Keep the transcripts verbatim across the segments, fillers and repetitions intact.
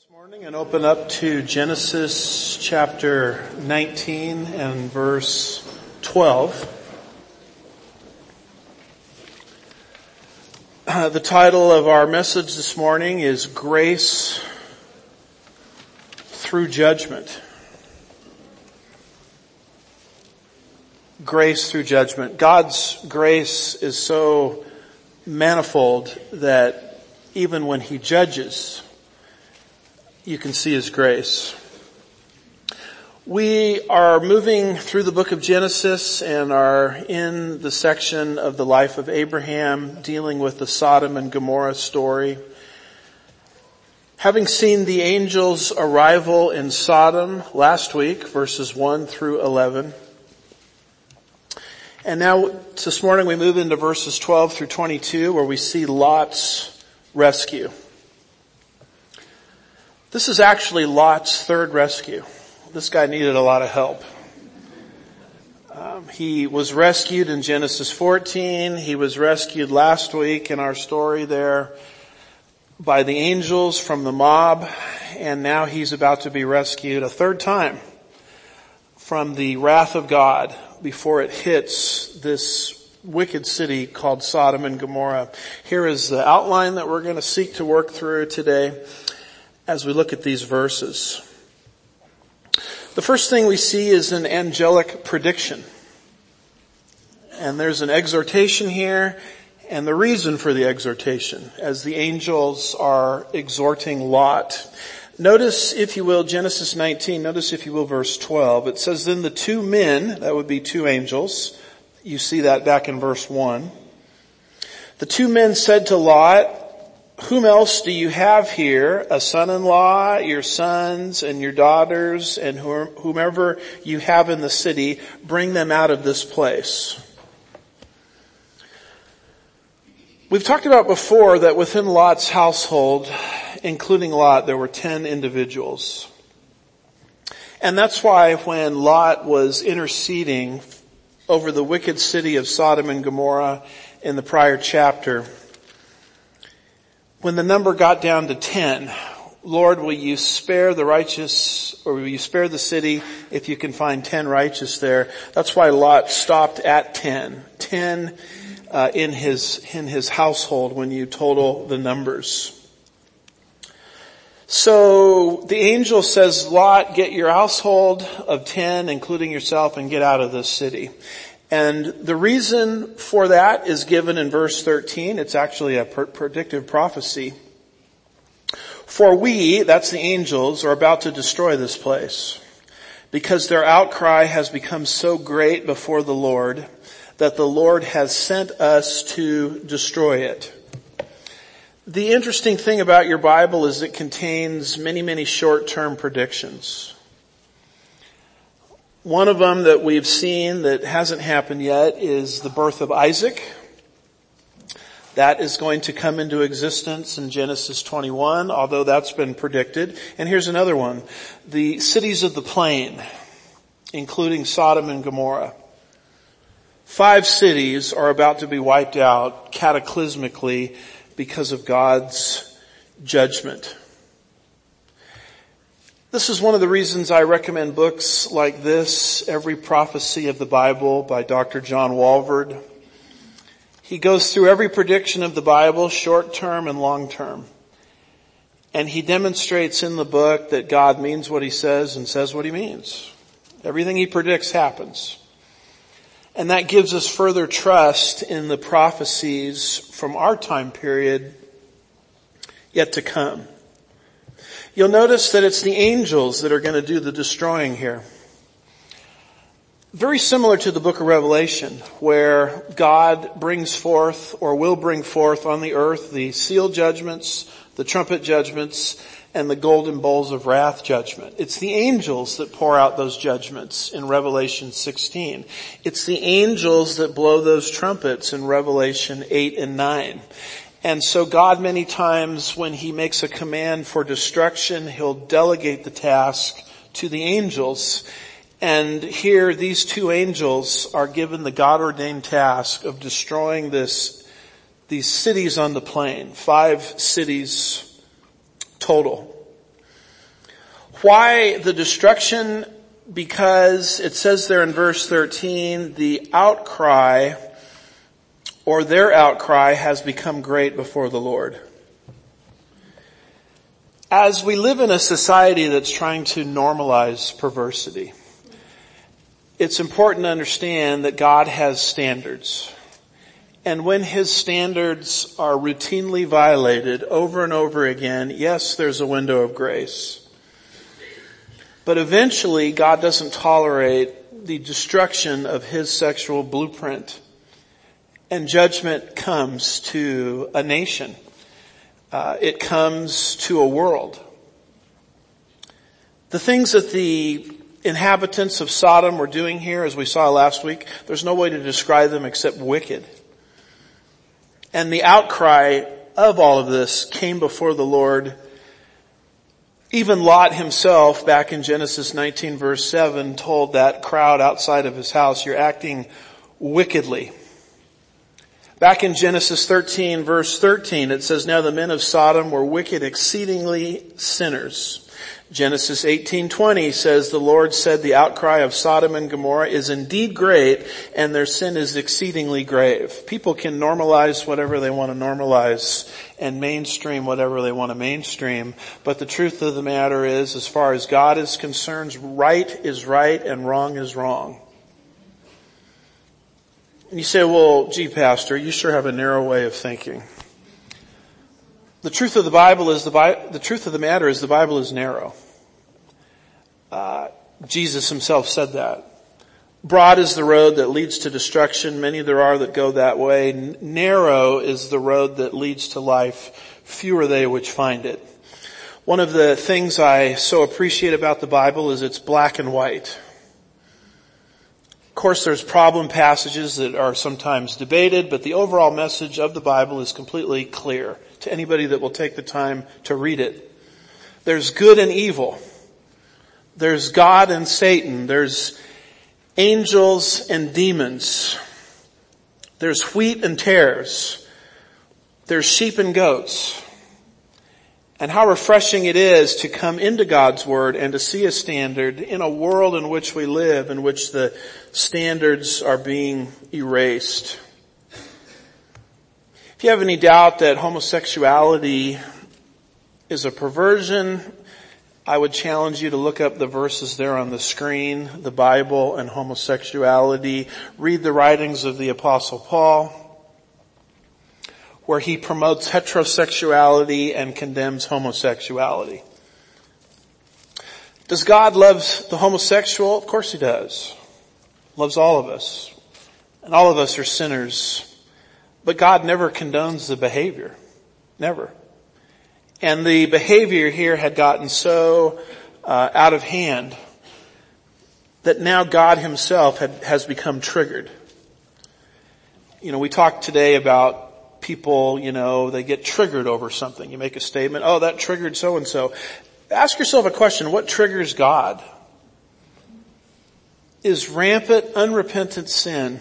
This morning and open up to Genesis chapter nineteen and verse twelve. Uh, the title of our message this morning is Grace Through Judgment. Grace through judgment. God's grace is so manifold that even when He judges, you can see His grace. We are moving through the book of Genesis and are in the section of the life of Abraham, dealing with the Sodom and Gomorrah story. Having seen the angel's arrival in Sodom last week, verses one through eleven. And now this morning we move into verses twelve through twenty-two, where we see Lot's rescue. This is actually Lot's third rescue. This guy needed a lot of help. Um, he was rescued in Genesis fourteen. He was rescued last week in our story there by the angels from the mob. And now he's about to be rescued a third time from the wrath of God before it hits this wicked city called Sodom and Gomorrah. Here is the outline that we're going to seek to work through today as we look at these verses. The first thing we see is an angelic prediction. And there's an exhortation here, and the reason for the exhortation, as the angels are exhorting Lot. Notice, if you will, Genesis nineteen, notice, if you will, verse twelve. It says, then the two men, that would be two angels. You see that back in verse one. The two men said to Lot, whom else do you have here? A son-in-law, your sons and your daughters, and whomever you have in the city, bring them out of this place. We've talked about before that within Lot's household, including Lot, there were ten individuals. And that's why when Lot was interceding over the wicked city of Sodom and Gomorrah in the prior chapter, when the number got down to ten, Lord, will you spare the righteous, or will you spare the city if you can find ten righteous there? That's why Lot stopped at ten. Ten uh, in his in his household when you total the numbers. So the angel says, Lot, get your household of ten, including yourself, and get out of this city. And the reason for that is given in verse thirteen. It's actually a per- predictive prophecy. For we, that's the angels, are about to destroy this place, because their outcry has become so great before the Lord that the Lord has sent us to destroy it. The interesting thing about your Bible is it contains many, many short-term predictions. One of them that we've seen that hasn't happened yet is the birth of Isaac. That is going to come into existence in Genesis twenty-one, although that's been predicted. And here's another one. The cities of the plain, including Sodom and Gomorrah. Five cities are about to be wiped out cataclysmically because of God's judgment. This is one of the reasons I recommend books like this, Every Prophecy of the Bible by Doctor John Walvoord. He goes through every prediction of the Bible, short-term and long-term. And he demonstrates in the book that God means what He says and says what He means. Everything He predicts happens. And that gives us further trust in the prophecies from our time period yet to come. You'll notice that it's the angels that are going to do the destroying here. Very similar to the book of Revelation, where God brings forth, or will bring forth on the earth, the seal judgments, the trumpet judgments, and the golden bowls of wrath judgment. It's the angels that pour out those judgments in Revelation sixteen. It's the angels that blow those trumpets in Revelation eight and nine. And so God, many times when He makes a command for destruction, He'll delegate the task to the angels. And here these two angels are given the God-ordained task of destroying this, these cities on the plain. Five cities total. Why the destruction? Because it says there in verse thirteen, the outcry or their outcry has become great before the Lord. As we live in a society that's trying to normalize perversity, it's important to understand that God has standards. And when His standards are routinely violated over and over again, yes, there's a window of grace. But eventually, God doesn't tolerate the destruction of His sexual blueprint. And judgment comes to a nation. Uh, it comes to a world. The things that the inhabitants of Sodom were doing here, as we saw last week, there's no way to describe them except wicked. And the outcry of all of this came before the Lord. Even Lot himself, back in Genesis nineteen verse seven, told that crowd outside of his house, "You're acting wickedly." Back in Genesis thirteen verse thirteen, it says, "Now the men of Sodom were wicked, exceedingly sinners." Genesis eighteen twenty says, "The Lord said, the outcry of Sodom and Gomorrah is indeed great, and their sin is exceedingly grave." People can normalize whatever they want to normalize and mainstream whatever they want to mainstream. But the truth of the matter is, as far as God is concerned, right is right and wrong is wrong. And you say, "Well, gee, Pastor, you sure have a narrow way of thinking." The truth of the Bible is the, Bi- the truth of the matter is the Bible is narrow. Uh, Jesus himself said that. Broad is the road that leads to destruction. Many there are that go that way. N- narrow is the road that leads to life. Few are they which find it. One of the things I so appreciate about the Bible is it's black and white. Of course, there's problem passages that are sometimes debated, but the overall message of the Bible is completely clear to anybody that will take the time to read it. There's good and evil. There's God and Satan. There's angels and demons. There's wheat and tares. There's sheep and goats. And how refreshing it is to come into God's Word and to see a standard in a world in which we live, in which the standards are being erased. If you have any doubt that homosexuality is a perversion, I would challenge you to look up the verses there on the screen, the Bible and homosexuality. Read the writings of the Apostle Paul, where he promotes heterosexuality and condemns homosexuality. Does God love the homosexual? Of course He does. Loves all of us. And all of us are sinners. But God never condones the behavior. Never. And the behavior here had gotten so uh, out of hand that now God himself had, has become triggered. You know, we talked today about people, you know, they get triggered over something. You make a statement, "Oh, that triggered so-and-so." Ask yourself a question, what triggers God? Is rampant, unrepentant sin.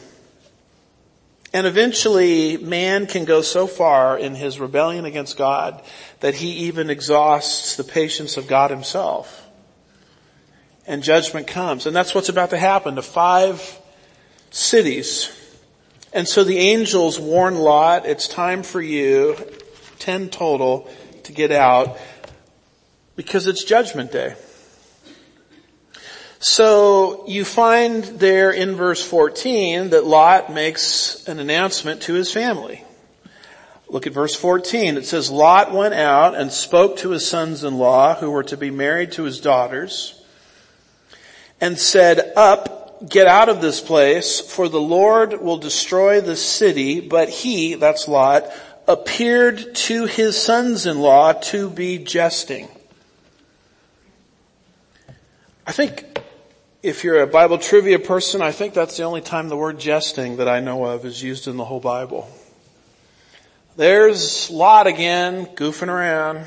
And eventually, man can go so far in his rebellion against God that he even exhausts the patience of God himself. And judgment comes. And that's what's about to happen to five cities. And so the angels warn Lot, "It's time for you, ten total, to get out, because it's judgment day." So you find there in verse fourteen that Lot makes an announcement to his family. Look at verse fourteen. It says, "Lot went out and spoke to his sons-in-law who were to be married to his daughters and said, 'Up, get out of this place, for the Lord will destroy the city.' But he," that's Lot, "appeared to his sons-in-law to be jesting." I think if you're a Bible trivia person, I think that's the only time the word jesting that I know of is used in the whole Bible. There's Lot again, goofing around,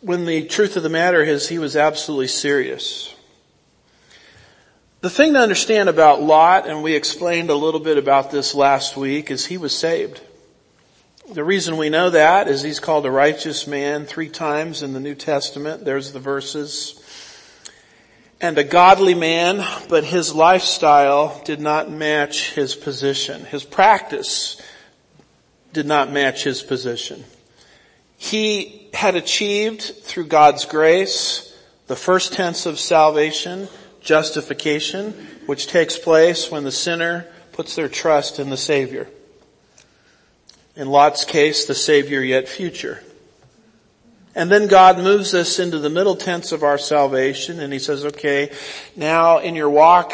when the truth of the matter is he was absolutely serious. The thing to understand about Lot, and we explained a little bit about this last week, is he was saved. The reason we know that is he's called a righteous man three times in the New Testament. There's the verses. And a godly man, but his lifestyle did not match his position. His practice did not match his position. He had achieved, through God's grace, the first tense of salvation, justification, which takes place when the sinner puts their trust in the Savior. In Lot's case, the Savior yet future. And then God moves us into the middle tense of our salvation, and he says, okay, now in your walk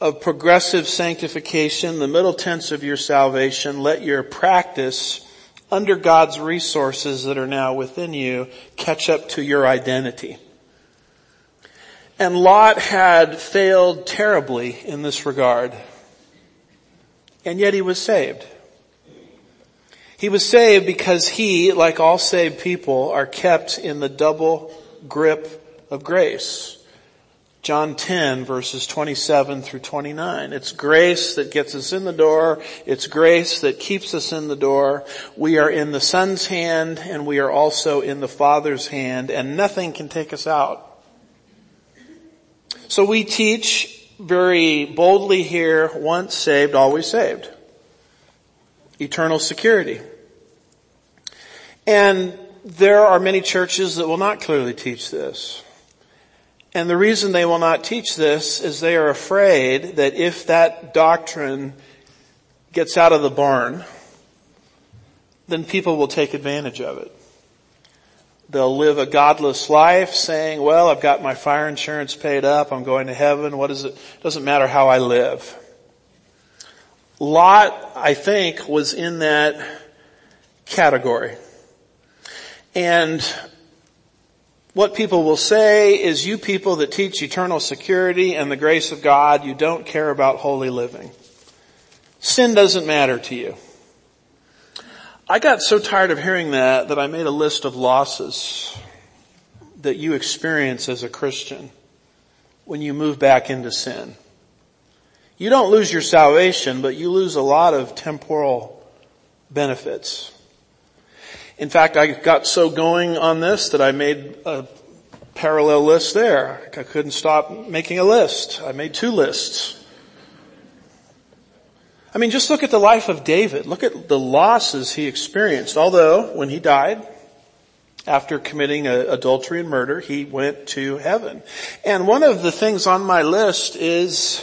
of progressive sanctification, the middle tense of your salvation, let your practice under God's resources that are now within you catch up to your identity. And Lot had failed terribly in this regard, and yet he was saved. He was saved because he, like all saved people, are kept in the double grip of grace. John ten, verses twenty-seven through twenty-nine. It's grace that gets us in the door. It's grace that keeps us in the door. We are in the Son's hand, and we are also in the Father's hand, and nothing can take us out. So we teach very boldly here, once saved, always saved. Eternal security. And there are many churches that will not clearly teach this. And the reason they will not teach this is they are afraid that if that doctrine gets out of the barn, then people will take advantage of it. They'll live a godless life saying, well, I've got my fire insurance paid up. I'm going to heaven. What is it? It doesn't matter how I live. Lot, I think, was in that category. And what people will say is, you people that teach eternal security and the grace of God, you don't care about holy living. Sin doesn't matter to you. I got so tired of hearing that that I made a list of losses that you experience as a Christian when you move back into sin. You don't lose your salvation, but you lose a lot of temporal benefits. In fact, I got so going on this that I made a parallel list there. I couldn't stop making a list. I made two lists. I mean, just look at the life of David. Look at the losses he experienced. Although, when he died, after committing a, adultery and murder, he went to heaven. And one of the things on my list is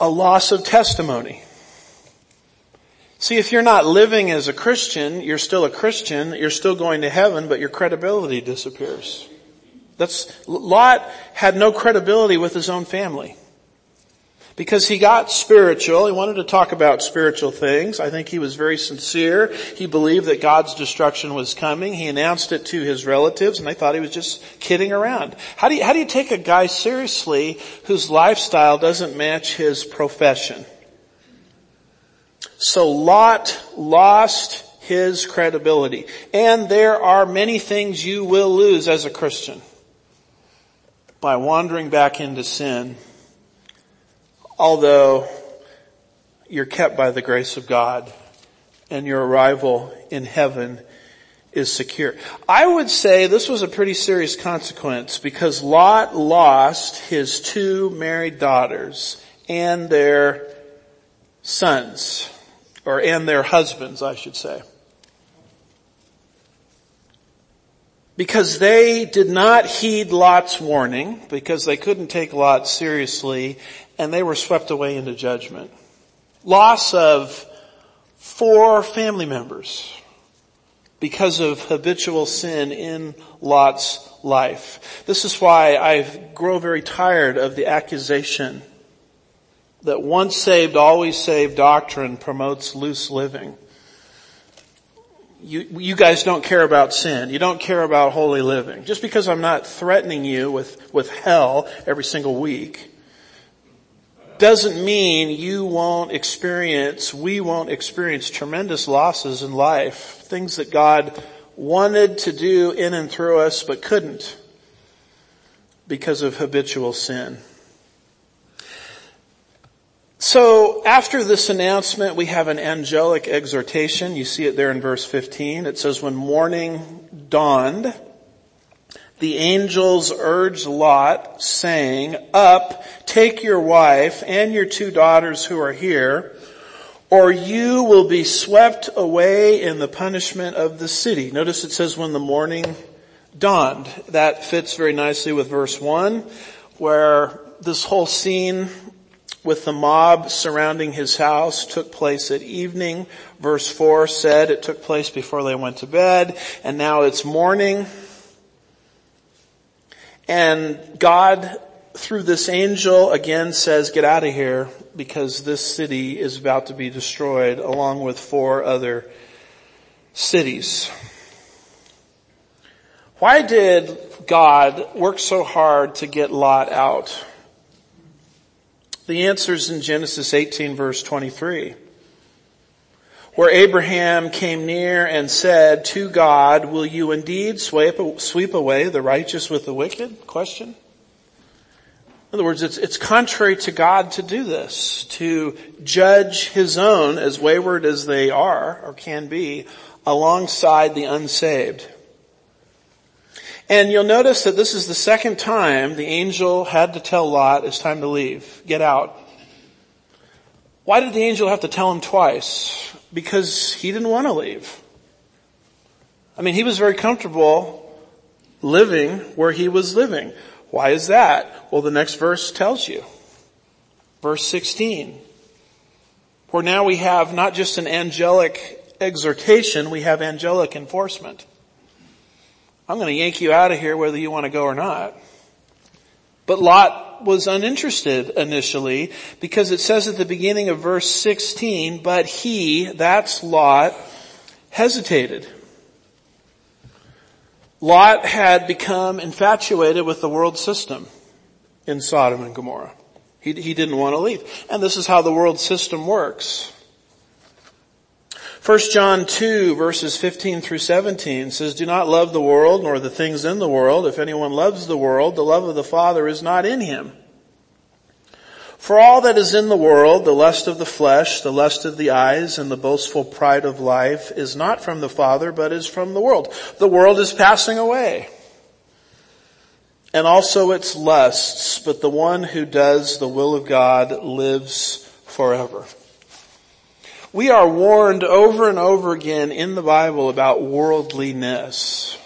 a loss of testimony. See, if you're not living as a Christian, you're still a Christian, you're still going to heaven, but your credibility disappears. That's, Lot had no credibility with his own family. Because he got spiritual, he wanted to talk about spiritual things. I think he was very sincere. He believed that God's destruction was coming. He announced it to his relatives, and they thought he was just kidding around. How do you, how do you take a guy seriously whose lifestyle doesn't match his profession? So Lot lost his credibility. And there are many things you will lose as a Christian by wandering back into sin, although you're kept by the grace of God and your arrival in heaven is secure. I would say this was a pretty serious consequence because Lot lost his two married daughters and their sons, or and their husbands, I should say. Because they did not heed Lot's warning, because they couldn't take Lot seriously, and they were swept away into judgment. Loss of four family members because of habitual sin in Lot's life. This is why I grow very tired of the accusation that once saved, always saved doctrine promotes loose living. You, you guys don't care about sin. You don't care about holy living. Just because I'm not threatening you with, with hell every single week doesn't mean you won't experience, we won't experience tremendous losses in life. Things that God wanted to do in and through us but couldn't because of habitual sin. So after this announcement, we have an angelic exhortation. You see it there in verse fifteen. It says, when morning dawned, the angels urged Lot, saying, up, take your wife and your two daughters who are here, or you will be swept away in the punishment of the city. Notice it says when the morning dawned. That fits very nicely with verse one, where this whole scene with the mob surrounding his house took place at evening. Verse four said it took place before they went to bed, and now it's morning. And God, through this angel, again says, get out of here, because this city is about to be destroyed, along with four other cities. Why did God work so hard to get Lot out? The answer is in Genesis eighteen, verse twenty-three, where Abraham came near and said to God, will you indeed sweep away the righteous with the wicked? Question. In other words, it's, it's contrary to God to do this, to judge his own, as wayward as they are or can be, alongside the unsaved. And you'll notice that this is the second time the angel had to tell Lot, it's time to leave, get out. Why did the angel have to tell him twice? Because he didn't want to leave. I mean, he was very comfortable living where he was living. Why is that? Well, the next verse tells you. Verse sixteen. Where now we have not just an angelic exhortation, we have angelic enforcement. I'm going to yank you out of here whether you want to go or not. But Lot was uninterested initially, because it says at the beginning of verse sixteen, but he, that's Lot, hesitated. Lot had become infatuated with the world system in Sodom and Gomorrah. He, he didn't want to leave. And this is how the world system works. First John two, verses fifteen through seventeen says, do not love the world nor the things in the world. If anyone loves the world, the love of the Father is not in him. For all that is in the world, the lust of the flesh, the lust of the eyes, and the boastful pride of life is not from the Father, but is from the world. The world is passing away, and also its lusts, but the one who does the will of God lives forever. We are warned over and over again in the Bible about worldliness,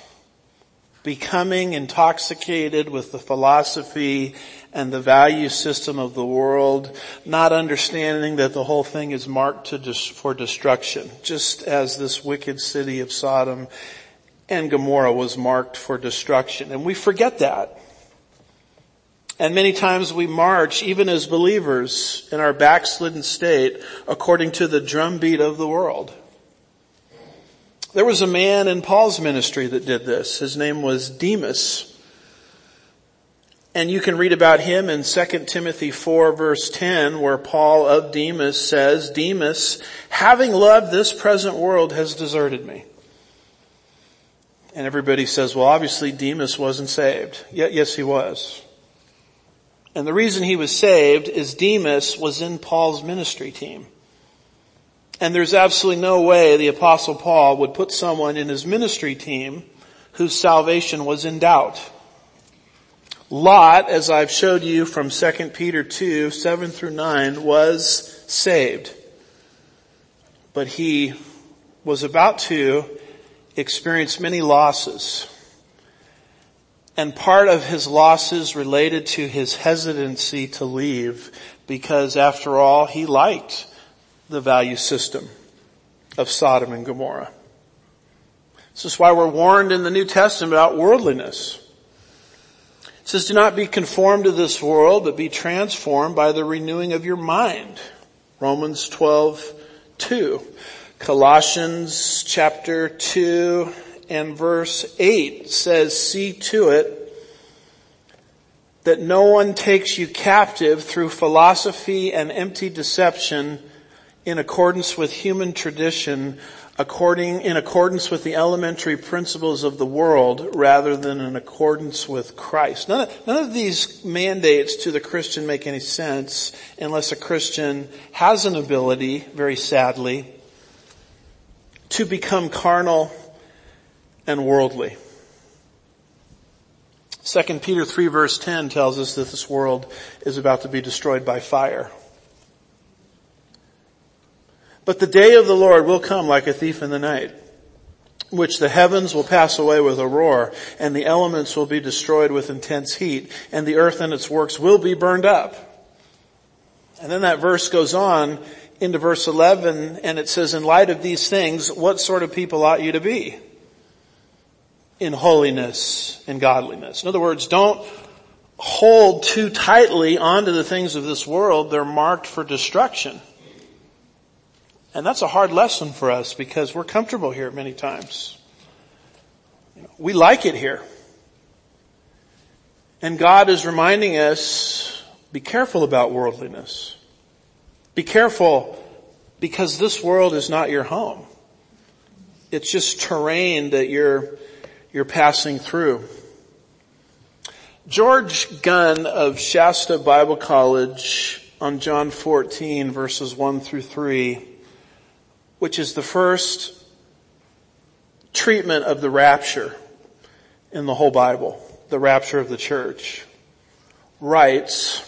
becoming intoxicated with the philosophy and the value system of the world, not understanding that the whole thing is marked to dis- for destruction, just as this wicked city of Sodom and Gomorrah was marked for destruction. And we forget that. And many times we march, even as believers, in our backslidden state, according to the drumbeat of the world. There was a man in Paul's ministry that did this. His name was Demas. And you can read about him in Second Timothy four, verse ten, where Paul of Demas says, Demas, having loved this present world, has deserted me. And everybody says, well, obviously Demas wasn't saved. Yet, yes, he was. And the reason he was saved is Demas was in Paul's ministry team. And there's absolutely no way the Apostle Paul would put someone in his ministry team whose salvation was in doubt. Lot, as I've showed you from Second Peter two, seven through nine, was saved. But he was about to experience many losses. And part of his losses related to his hesitancy to leave, because after all, he liked the value system of Sodom and Gomorrah. This is why we're warned in the New Testament about worldliness. It says, do not be conformed to this world, but be transformed by the renewing of your mind. Romans twelve, two. Colossians chapter two. And verse eight says, see to it that no one takes you captive through philosophy and empty deception in accordance with human tradition, according in accordance with the elementary principles of the world rather than in accordance with Christ. None of, none of these mandates to the Christian make any sense unless a Christian has an ability, very sadly, to become carnal and worldly. Second Peter three verse ten tells us that this world is about to be destroyed by fire. But the day of the Lord will come like a thief in the night, which the heavens will pass away with a roar, and the elements will be destroyed with intense heat, and the earth and its works will be burned up. And then that verse goes on into verse eleven, and it says, in light of these things, what sort of people ought you to be? In holiness and godliness. In other words, don't hold too tightly onto the things of this world. They're marked for destruction. And that's a hard lesson for us because we're comfortable here many times. We like it here. And God is reminding us, be careful about worldliness. Be careful because this world is not your home. It's just terrain that you're, you're passing through. George Gunn of Shasta Bible College on John fourteen verses one through three, which is the first treatment of the rapture in the whole Bible, the rapture of the church, writes,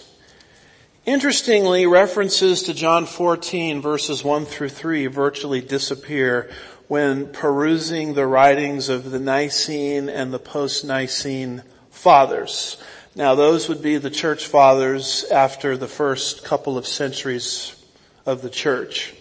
interestingly, references to John fourteen verses one through three virtually disappear when perusing the writings of the Nicene and the post-Nicene fathers. Now those would be the church fathers after the first couple of centuries of the church.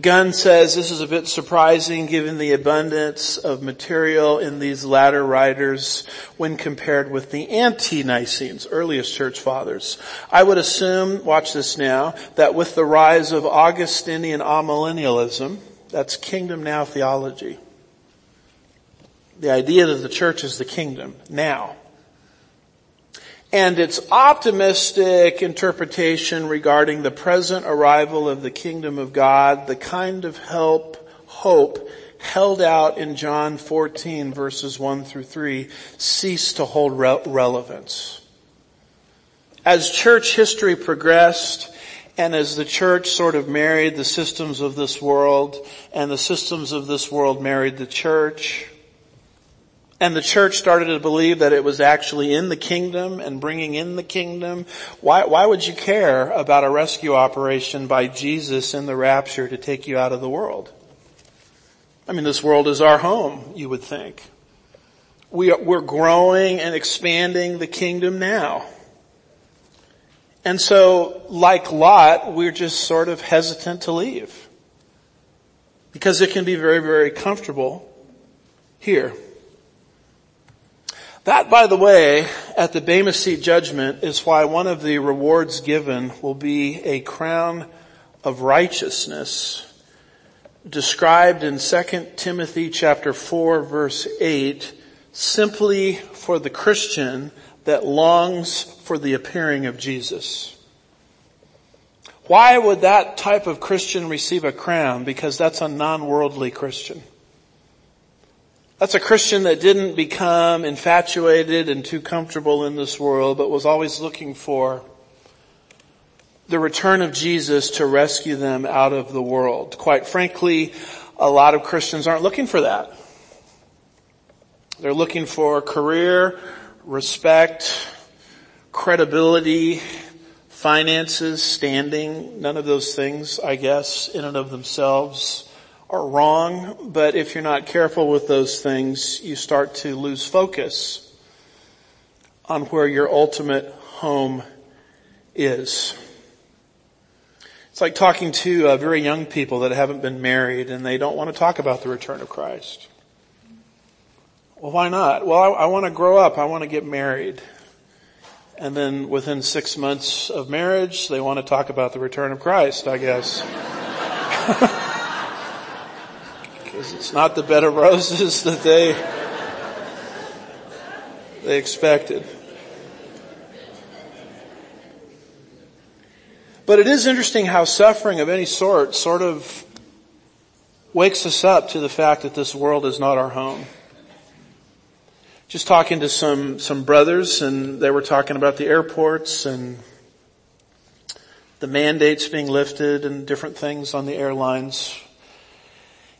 Gunn says this is a bit surprising given the abundance of material in these latter writers when compared with the anti-Nicenes, earliest church fathers. I would assume, watch this now, that with the rise of Augustinian amillennialism, that's kingdom now theology. The idea that the church is the kingdom now. And its optimistic interpretation regarding the present arrival of the kingdom of God, the kind of help, hope held out in John fourteen verses one through three ceased to hold re- relevance. As church history progressed and as the church sort of married the systems of this world and the systems of this world married the church, and the church started to believe that it was actually in the kingdom and bringing in the kingdom. Why, why would you care about a rescue operation by Jesus in the rapture to take you out of the world? I mean, this world is our home, you would think. We are, we're growing and expanding the kingdom now. And so, like Lot, we're just sort of hesitant to leave. Because it can be very, very comfortable here. That, by the way, at the Bema Seat judgment is why one of the rewards given will be a crown of righteousness described in Second Timothy chapter four verse eight simply for the Christian that longs for the appearing of Jesus. Why would that type of Christian receive a crown? Because that's a non-worldly Christian. That's a Christian that didn't become infatuated and too comfortable in this world, but was always looking for the return of Jesus to rescue them out of the world. Quite frankly, a lot of Christians aren't looking for that. They're looking for career, respect, credibility, finances, standing. None of those things, I guess, in and of themselves are wrong, but if you're not careful with those things, you start to lose focus on where your ultimate home is. It's like talking to uh, very young people that haven't been married and they don't want to talk about the return of Christ. Well, why not? Well, I, I want to grow up. I want to get married. And then within six months of marriage, they want to talk about the return of Christ, I guess. It's not the bed of roses that they they expected. But it is interesting how suffering of any sort sort of wakes us up to the fact that this world is not our home. Just talking to some, some brothers, and they were talking about the airports and the mandates being lifted and different things on the airlines.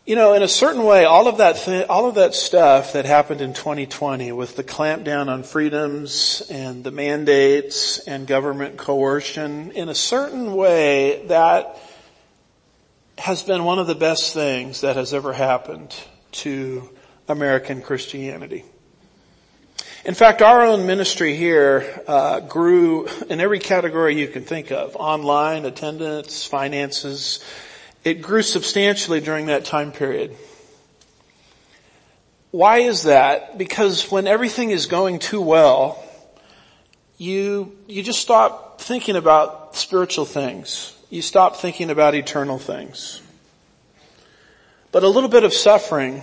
You know, in a certain way, all of that, th- all of that stuff that happened in twenty twenty with the clampdown on freedoms and the mandates and government coercion, in a certain way, that has been one of the best things that has ever happened to American Christianity. In fact, our own ministry here uh, grew in every category you can think of: online, attendance, finances. It grew substantially during that time period. Why is that? Because when everything is going too well, you you just stop thinking about spiritual things. You stop thinking about eternal things. But a little bit of suffering,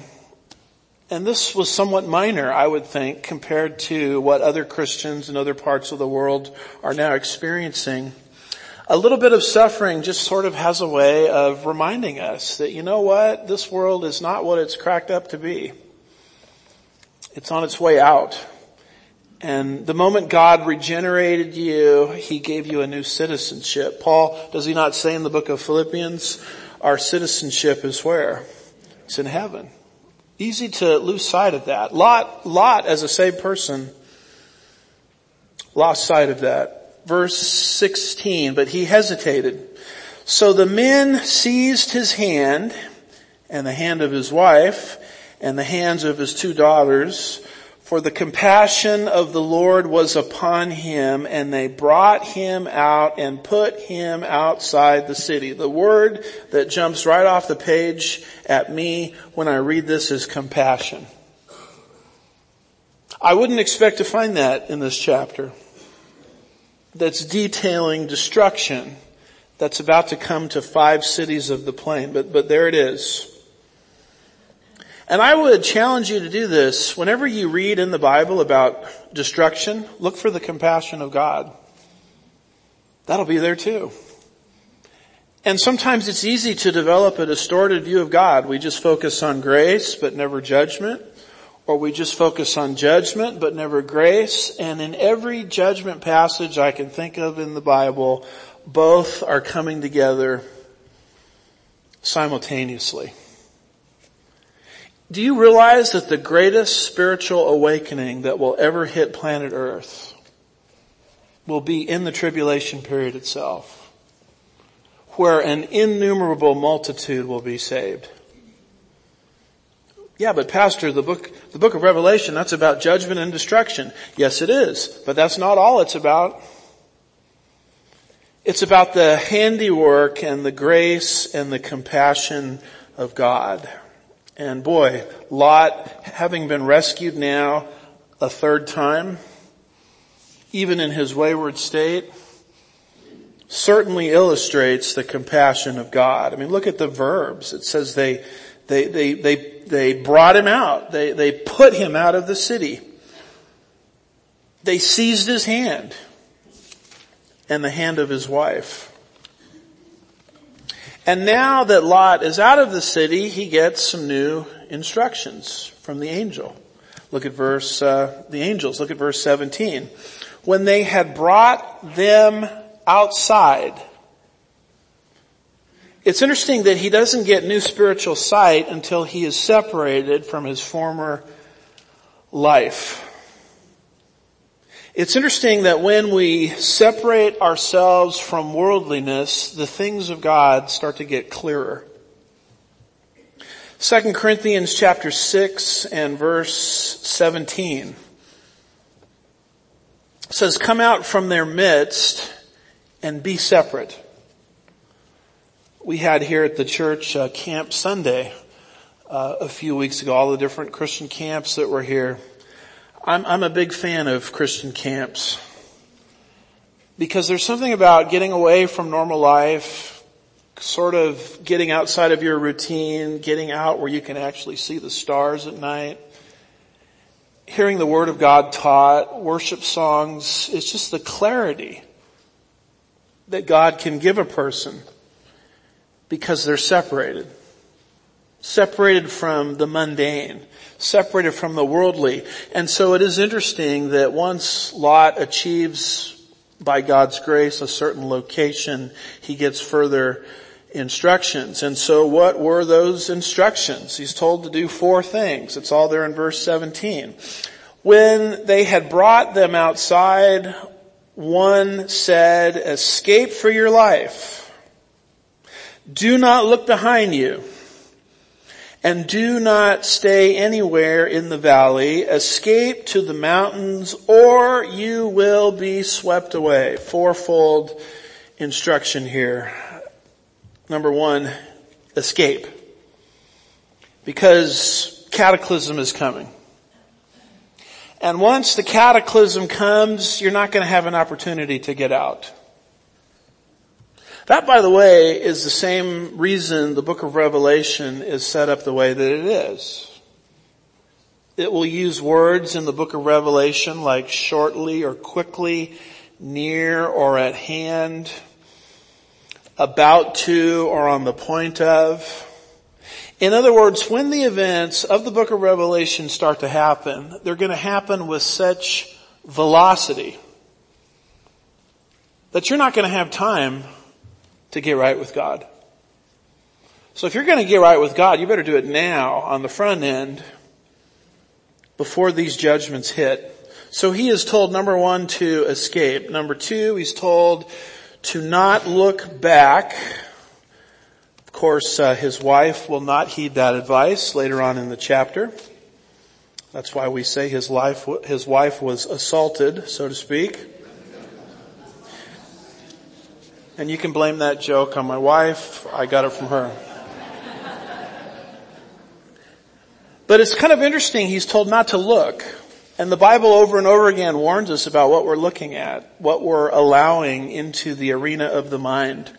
and this was somewhat minor, I would think, compared to what other Christians in other parts of the world are now experiencing. A little bit of suffering just sort of has a way of reminding us that, you know what, this world is not what it's cracked up to be. It's on its way out. And the moment God regenerated you, He gave you a new citizenship. Paul, does he not say in the book of Philippians, our citizenship is where? It's in heaven. Easy to lose sight of that. Lot, Lot as a saved person, lost sight of that. Verse sixteen, but he hesitated. So the men seized his hand, and the hand of his wife, and the hands of his two daughters, for the compassion of the Lord was upon him, and they brought him out and put him outside the city. The word that jumps right off the page at me when I read this is compassion. I wouldn't expect to find that in this chapter. That's detailing destruction that's about to come to five cities of the plain. But, but there it is. And I would challenge you to do this. Whenever you read in the Bible about destruction, look for the compassion of God. That'll be there too. And sometimes it's easy to develop a distorted view of God. We just focus on grace but never judgment. Or we just focus on judgment but never grace. And in every judgment passage I can think of in the Bible, both are coming together simultaneously. Do you realize that the greatest spiritual awakening that will ever hit planet Earth will be in the tribulation period itself, where an innumerable multitude will be saved? Yeah, but Pastor, the book, the book of Revelation, that's about judgment and destruction. Yes, it is, but that's not all it's about. It's about the handiwork and the grace and the compassion of God. And boy, Lot, having been rescued now a third time, even in his wayward state, certainly illustrates the compassion of God. I mean, look at the verbs. It says they, they, they, they, they brought him out. They, they put him out of the city. They seized his hand and the hand of his wife. And now that Lot is out of the city, he gets some new instructions from the angel. Look at verse, uh, the angels, look at verse seventeen. When they had brought them outside. It's interesting that he doesn't get new spiritual sight until he is separated from his former life. It's interesting that when we separate ourselves from worldliness, the things of God start to get clearer. Second Corinthians chapter six and verse seventeen says, come out from their midst and be separate. We had here at the church uh, Camp Sunday uh, a few weeks ago, all the different Christian camps that were here. I'm, I'm a big fan of Christian camps because there's something about getting away from normal life, sort of getting outside of your routine, getting out where you can actually see the stars at night, hearing the Word of God taught, worship songs. It's just the clarity that God can give a person because they're separated. separated from the mundane, separated from the worldly. And so it is interesting that once Lot achieves, by God's grace, a certain location, he gets further instructions. And so what were those instructions? He's told to do four things. It's all there in verse seventeen. When they had brought them outside, one said, "Escape for your life. Do not look behind you. And do not stay anywhere in the valley. Escape to the mountains, or you will be swept away." Fourfold instruction here. Number one, escape. Because cataclysm is coming. And once the cataclysm comes, you're not going to have an opportunity to get out. That, by the way, is the same reason the book of Revelation is set up the way that it is. It will use words in the book of Revelation like shortly or quickly, near or at hand, about to or on the point of. In other words, when the events of the book of Revelation start to happen, they're going to happen with such velocity that you're not going to have time to get right with God. So if you're going to get right with God, you better do it now on the front end before these judgments hit. So he is told, number one, to escape. Number two, he's told to not look back. Of course, uh, his wife will not heed that advice later on in the chapter. That's why we say his life, his wife was assaulted, so to speak. And you can blame that joke on my wife. I got it from her. But it's kind of interesting. He's told not to look. And the Bible over and over again warns us about what we're looking at, what we're allowing into the arena of the mind.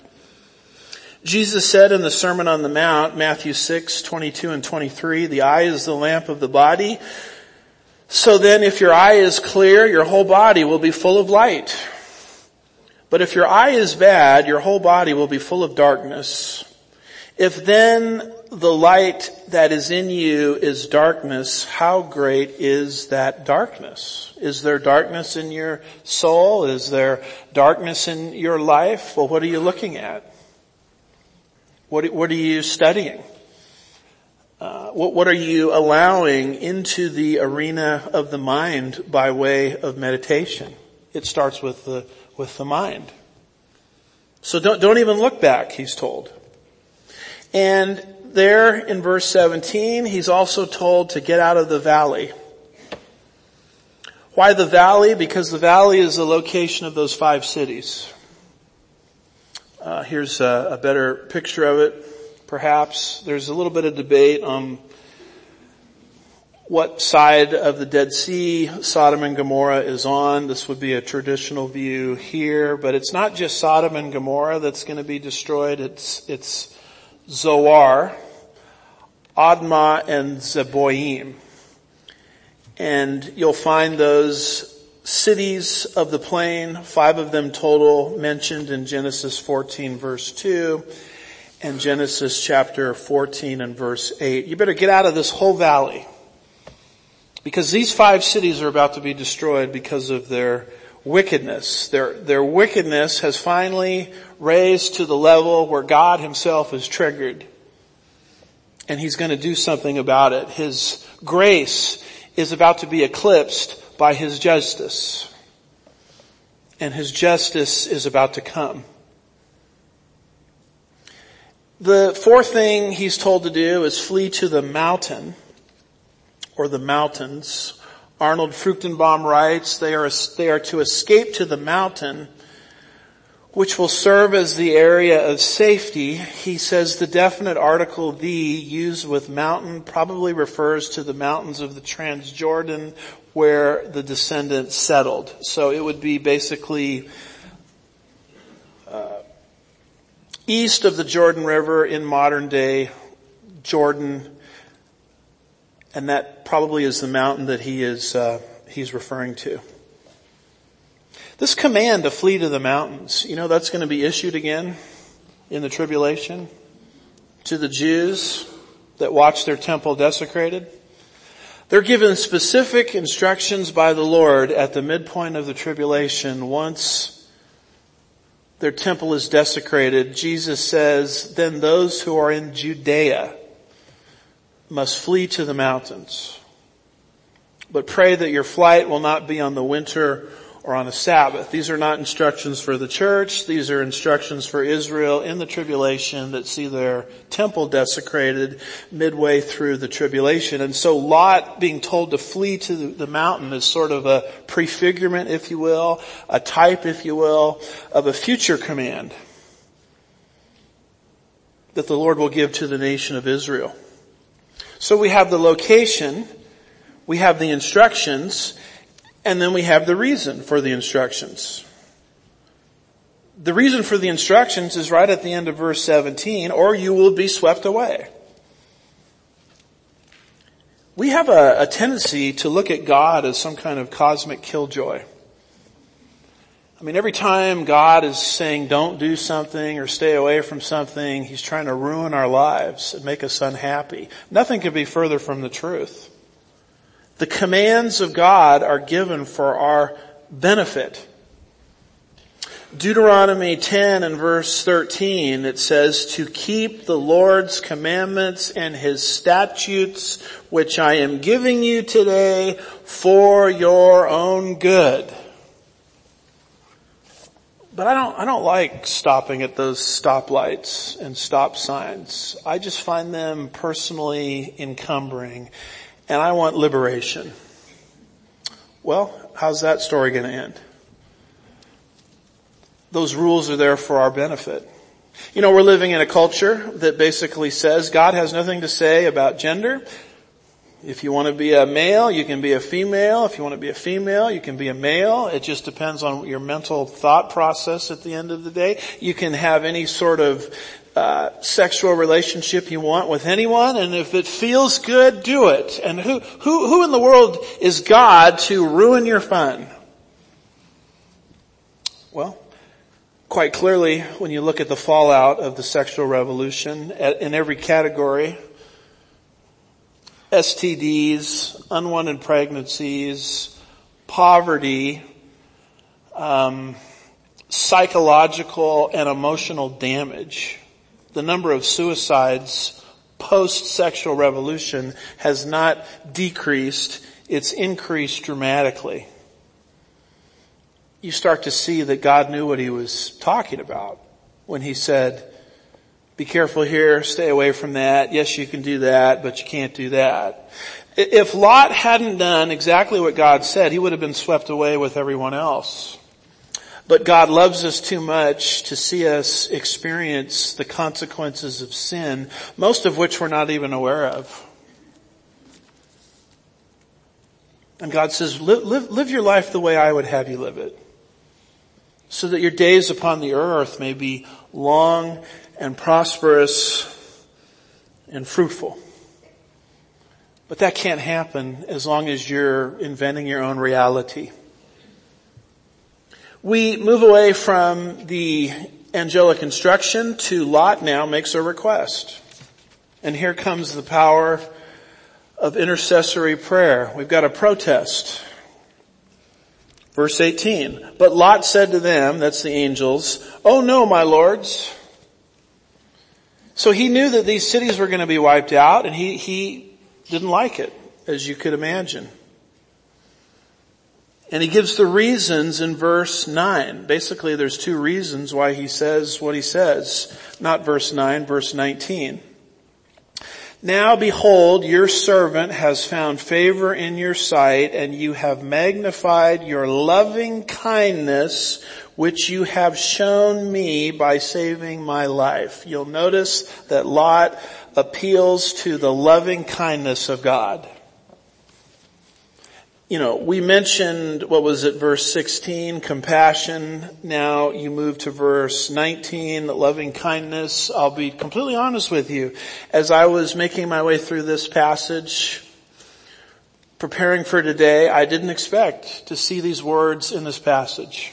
Jesus said in the Sermon on the Mount, Matthew six, twenty-two and twenty-three, "The eye is the lamp of the body. So then if your eye is clear, your whole body will be full of light. But if your eye is bad, your whole body will be full of darkness. If then the light that is in you is darkness, how great is that darkness?" Is there darkness in your soul? Is there darkness in your life? Well, what are you looking at? What, what are you studying? Uh, what, what are you allowing into the arena of the mind by way of meditation? It starts with the with the mind. So don't, don't even look back, he's told. And there in verse seventeen, he's also told to get out of the valley. Why the valley? Because the valley is the location of those five cities. Uh, here's a, a better picture of it, perhaps. There's a little bit of debate on what side of the Dead Sea Sodom and Gomorrah is on. This would be a traditional view here, but it's not just Sodom and Gomorrah that's going to be destroyed. It's, it's Zoar, Admah, and Zeboim. And you'll find those cities of the plain, five of them total, mentioned in Genesis fourteen verse two and Genesis chapter fourteen and verse eight. You better get out of this whole valley, because these five cities are about to be destroyed because of their wickedness. Their, their wickedness has finally raised to the level where God himself is triggered. And he's going to do something about it. His grace is about to be eclipsed by his justice. And his justice is about to come. The fourth thing he's told to do is flee to the mountain, or the mountains. Arnold Fruchtenbaum writes, they are, they are to escape to the mountain, which will serve as the area of safety. He says the definite article "the" used with mountain probably refers to the mountains of the Transjordan where the descendants settled. So it would be basically uh, east of the Jordan River in modern day Jordan. And that probably is the mountain that he is, uh, he's referring to. This command to flee to the mountains, you know, that's going to be issued again in the tribulation to the Jews. that watch their temple desecrated. They're given specific instructions by the Lord at the midpoint of the tribulation. Once their temple is desecrated, Jesus says, then those who are in Judea must flee to the mountains. But pray that your flight will not be on the winter or on a Sabbath. These are not instructions for the church. These are instructions for Israel in the tribulation that see their temple desecrated midway through the tribulation. And so Lot being told to flee to the mountain is sort of a prefigurement, if you will, a type, if you will, of a future command that the Lord will give to the nation of Israel. So we have the location, we have the instructions, and then we have the reason for the instructions. The reason for the instructions is right at the end of verse seventeen, or you will be swept away. We have a, a tendency to look at God as some kind of cosmic killjoy. I mean, every time God is saying don't do something or stay away from something, He's trying to ruin our lives and make us unhappy. Nothing could be further from the truth. The commands of God are given for our benefit. Deuteronomy ten and verse thirteen, it says, to keep the Lord's commandments and His statutes, which I am giving you today for your own good. But I don't, I don't like stopping at those stoplights and stop signs. I just find them personally encumbering, and I want liberation. Well, how's that story going to end? Those rules are there for our benefit. You know, we're living in a culture that basically says God has nothing to say about gender. If you want to be a male, you can be a female. If you want to be a female, you can be a male. It just depends on your mental thought process at the end of the day. You can have any sort of uh, sexual relationship you want with anyone, and if it feels good, do it. And who, who, who in the world is God to ruin your fun? Well, quite clearly, when you look at the fallout of the sexual revolution at, in every category, S T Ds, unwanted pregnancies, poverty, um, psychological and emotional damage. The number of suicides post-sexual revolution has not decreased. It's increased dramatically. You start to see that God knew what He was talking about when He said, be careful here, stay away from that. Yes, you can do that, but you can't do that. If Lot hadn't done exactly what God said, he would have been swept away with everyone else. But God loves us too much to see us experience the consequences of sin, most of which we're not even aware of. And God says, live, live, live your life the way I would have you live it, so that your days upon the earth may be long and prosperous and fruitful. But that can't happen as long as you're inventing your own reality. We move away from the angelic instruction to Lot now makes a request. And here comes the power of intercessory prayer. We've got a protest. Verse eighteen, but Lot said to them, that's the angels, oh no, my lords. So he knew that these cities were going to be wiped out, and he, he didn't like it, as you could imagine. And he gives the reasons in verse nine. Basically, there's two reasons why he says what he says. Not verse nine, verse nineteen. Now behold, your servant has found favor in your sight, and you have magnified your loving kindness, which you have shown me by saving my life. You'll notice that Lot appeals to the loving kindness of God. You know, we mentioned, what was it, verse sixteen, compassion. Now you move to verse nineteen, loving kindness. I'll be completely honest with you. As I was making my way through this passage, preparing for today, I didn't expect to see these words in this passage.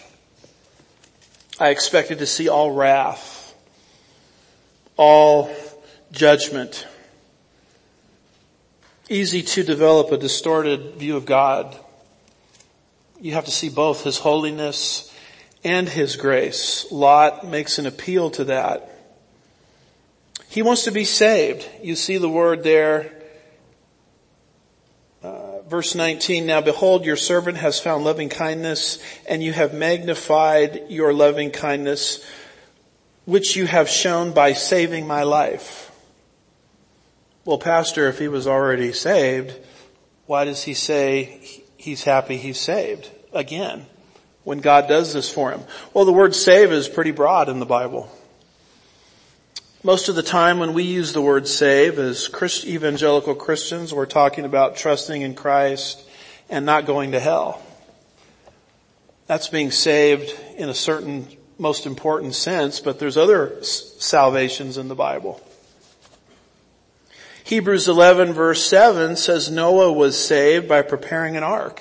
I expected to see all wrath, all judgment, easy to develop a distorted view of God. You have to see both His holiness and His grace. Lot makes an appeal to that. He wants to be saved. You see the word there. Uh, verse nineteen, now behold, your servant has found loving kindness, and you have magnified your loving kindness, which you have shown by saving my life. Well, pastor, if he was already saved, why does he say he's happy he's saved again when God does this for him? Well, the word save is pretty broad in the Bible. Most of the time when we use the word save as Christ, evangelical Christians, we're talking about trusting in Christ and not going to hell. That's being saved in a certain most important sense, but there's other salvations in the Bible. Hebrews eleven verse seven says Noah was saved by preparing an ark.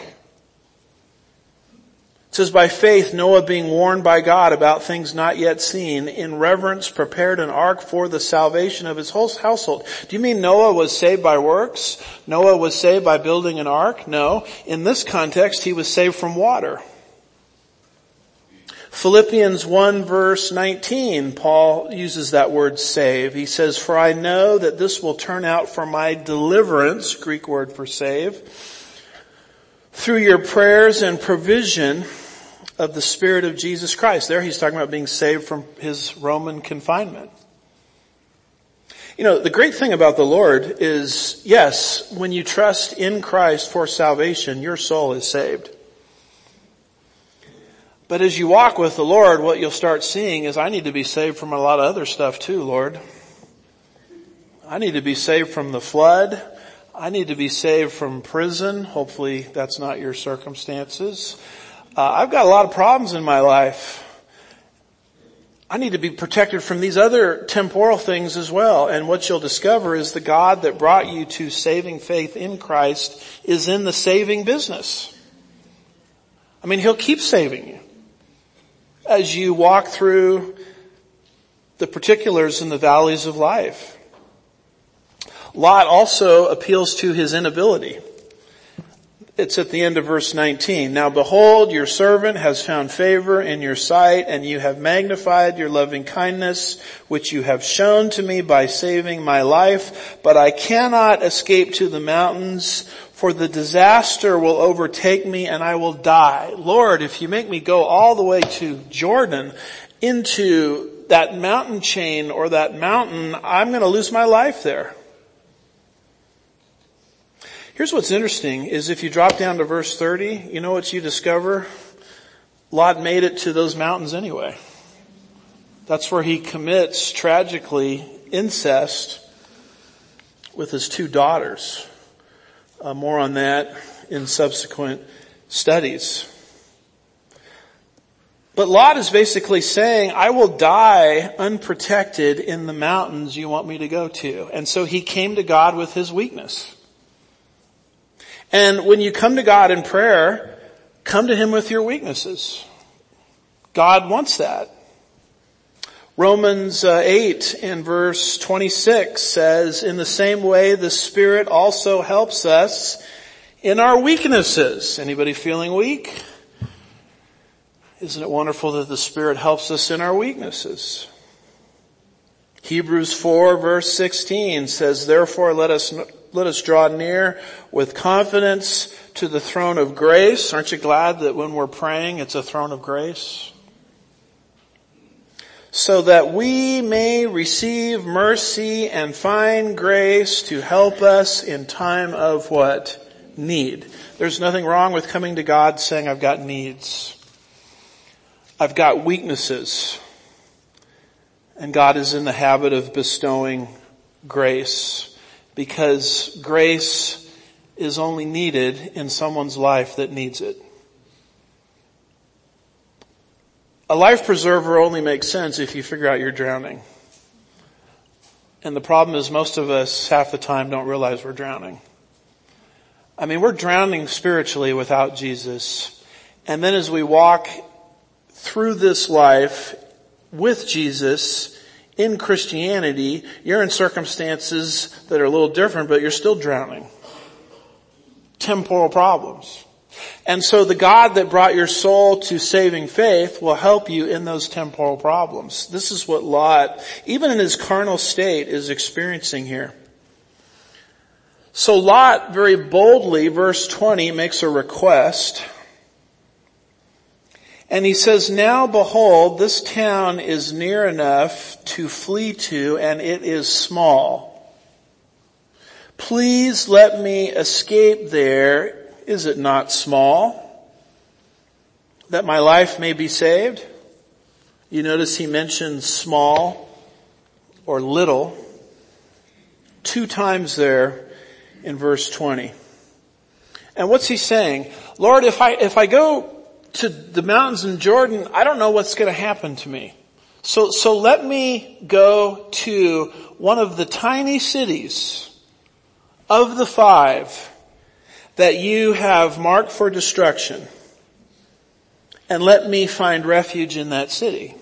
It says, by faith, Noah, being warned by God about things not yet seen, in reverence prepared an ark for the salvation of his whole household. Do you mean Noah was saved by works? Noah was saved by building an ark? No. In this context, he was saved from water. Philippians one verse nineteen, Paul uses that word save. He says, for I know that this will turn out for my deliverance, Greek word for save, through your prayers and provision of the Spirit of Jesus Christ. There he's talking about being saved from his Roman confinement. You know, the great thing about the Lord is, yes, when you trust in Christ for salvation, your soul is saved. But as you walk with the Lord, what you'll start seeing is, I need to be saved from a lot of other stuff too, Lord. I need to be saved from the flood. I need to be saved from prison. Hopefully that's not your circumstances. Uh, I've got a lot of problems in my life. I need to be protected from these other temporal things as well. And what you'll discover is the God that brought you to saving faith in Christ is in the saving business. I mean, He'll keep saving you. As you walk through the particulars in the valleys of life. Lot also appeals to his inability. It's at the end of verse nineteen. Now behold, your servant has found favor in your sight, and you have magnified your loving kindness, which you have shown to me by saving my life. But I cannot escape to the mountains, for the disaster will overtake me, and I will die. Lord, if you make me go all the way to Jordan, into that mountain chain or that mountain, I'm going to lose my life there. Here's what's interesting is if you drop down to verse thirty, you know what you discover? Lot made it to those mountains anyway. That's where he commits, tragically, incest with his two daughters. Uh, more on that in subsequent studies. But Lot is basically saying, I will die unprotected in the mountains you want me to go to. And so he came to God with his weakness. And when you come to God in prayer, come to Him with your weaknesses. God wants that. Romans eight and verse twenty-six says, in the same way the Spirit also helps us in our weaknesses. Anybody feeling weak? Isn't it wonderful that the Spirit helps us in our weaknesses? Hebrews four verse sixteen says, therefore let us... Let us draw near with confidence to the throne of grace. Aren't you glad that when we're praying, it's a throne of grace? So that we may receive mercy and find grace to help us in time of what? Need. There's nothing wrong with coming to God saying, I've got needs. I've got weaknesses. And God is in the habit of bestowing grace. Because grace is only needed in someone's life that needs it. A life preserver only makes sense if you figure out you're drowning. And the problem is most of us half the time don't realize we're drowning. I mean, we're drowning spiritually without Jesus. And then as we walk through this life with Jesus, in Christianity, you're in circumstances that are a little different, but you're still drowning. temporal problems. And so the God that brought your soul to saving faith will help you in those temporal problems. This is what Lot, even in his carnal state, is experiencing here. So Lot, very boldly, verse twenty, makes a request. And he says, now behold, this town is near enough to flee to, and it is small. Please let me escape there. Is it not small, that my life may be saved? You notice he mentions small or little two times there in verse twenty. And what's he saying? Lord, if I, if I go to the mountains in Jordan, I don't know what's going to happen to me. So, so let me go to one of the tiny cities of the five that you have marked for destruction, and let me find refuge in that city.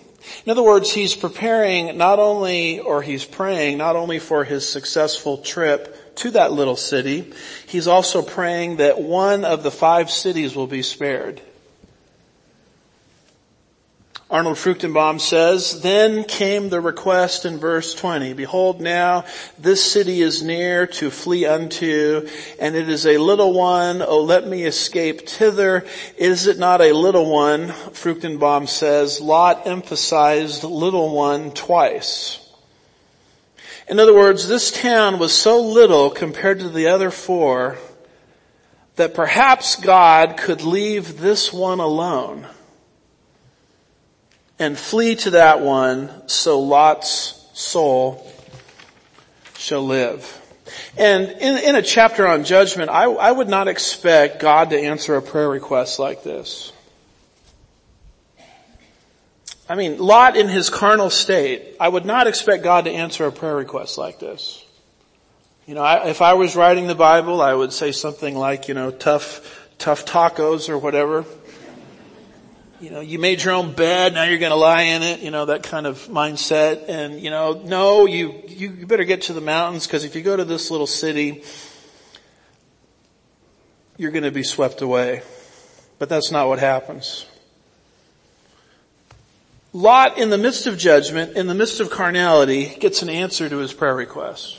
In other words, he's preparing not only, or he's praying not only for his successful trip to that little city, he's also praying that one of the five cities will be spared. Arnold Fruchtenbaum says, then came the request in verse twenty. Behold now, this city is near to flee unto, and it is a little one. Oh, let me escape thither. Is it not a little one? Fruchtenbaum says, Lot emphasized little one twice. In other words, this town was so little compared to the other four that perhaps God could leave this one alone and flee to that one, so Lot's soul shall live. And in, in a chapter on judgment, I, I would not expect God to answer a prayer request like this. I mean, Lot in his carnal state, I would not expect God to answer a prayer request like this. You know, I, if I was writing the Bible, I would say something like, you know, tough, tough tacos or whatever. You know, you made your own bed, now you're going to lie in it, you know, that kind of mindset. And, you know, no, you, you better get to the mountains, because if you go to this little city, you're going to be swept away. But that's not what happens. Lot, in the midst of judgment, in the midst of carnality, gets an answer to his prayer request.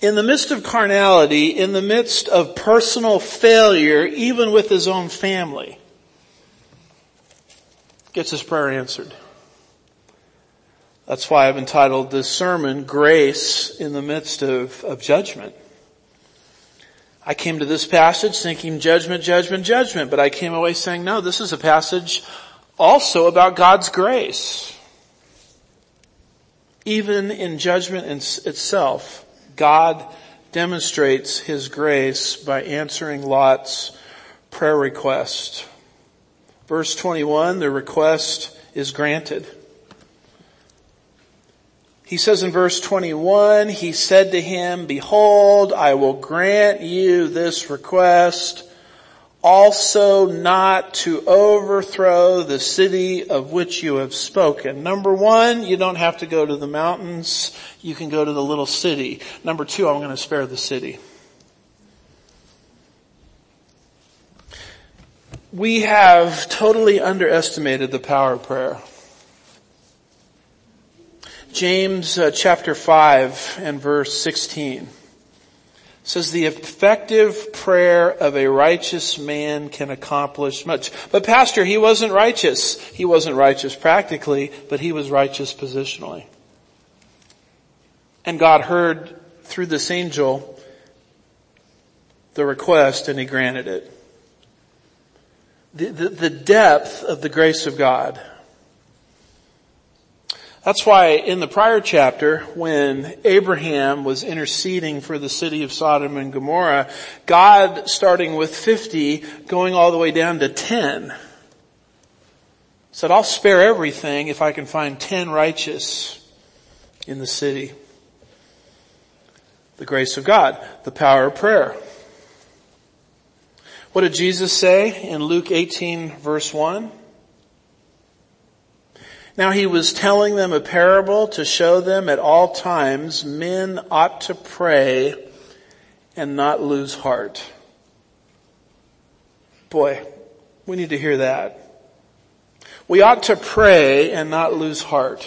In the midst of carnality, in the midst of personal failure, even with his own family, gets his prayer answered. That's why I've entitled this sermon, Grace in the Midst of, of Judgment. I came to this passage thinking judgment, judgment, judgment, but I came away saying, no, this is a passage also about God's grace. Even in judgment in itself, God demonstrates his grace by answering Lot's prayer request. Verse twenty-one, the request is granted. He says in verse twenty-one, he said to him, behold, I will grant you this request, also not to overthrow the city of which you have spoken. Number one, you don't have to go to the mountains. You can go to the little city. Number two, I'm going to spare the city. We have totally underestimated the power of prayer. James uh, chapter five and verse sixteen says, the effective prayer of a righteous man can accomplish much. But pastor, he wasn't righteous. He wasn't righteous practically, but he was righteous positionally. And God heard through this angel the request, and he granted it. The, the, the depth of the grace of God. That's why in the prior chapter, when Abraham was interceding for the city of Sodom and Gomorrah, God, starting with fifty, going all the way down to ten, said, I'll spare everything if I can find ten righteous in the city. The grace of God, the power of prayer. What did Jesus say in Luke eighteen verse one? Now he was telling them a parable to show them at all times men ought to pray and not lose heart. Boy, we need to hear that. We ought to pray and not lose heart.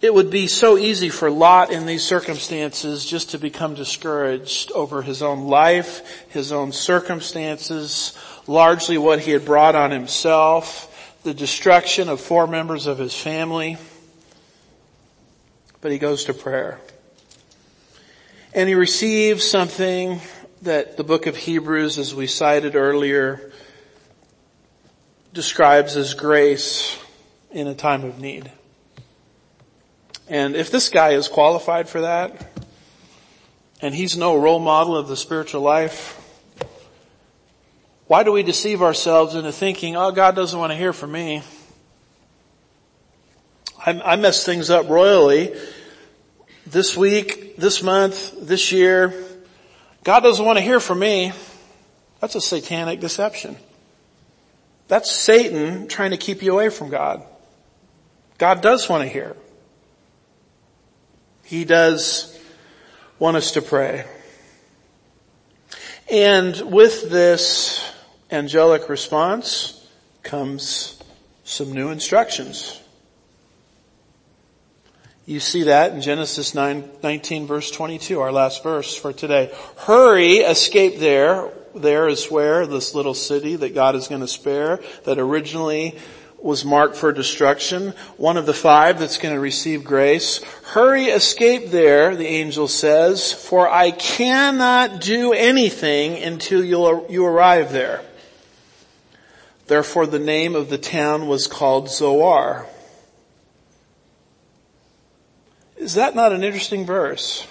It would be so easy for Lot in these circumstances just to become discouraged over his own life, his own circumstances, largely what he had brought on himself, the destruction of four members of his family. But he goes to prayer. And he receives something that the book of Hebrews, as we cited earlier, describes as grace in a time of need. And if this guy is qualified for that, and he's no role model of the spiritual life, why do we deceive ourselves into thinking, oh, God doesn't want to hear from me? I, I messed things up royally this week, this month, this year. God doesn't want to hear from me. That's a satanic deception. That's Satan trying to keep you away from God. God does want to hear. He does want us to pray. And with this angelic response comes some new instructions. You see that in Genesis nine nineteen, verse twenty-two, our last verse for today. Hurry, escape there. There is where this little city that God is going to spare, that originally was marked for destruction. One of the five that's going to receive grace. Hurry, escape there, the angel says, for I cannot do anything until you arrive there. Therefore the name of the town was called Zoar. Is that not an interesting verse?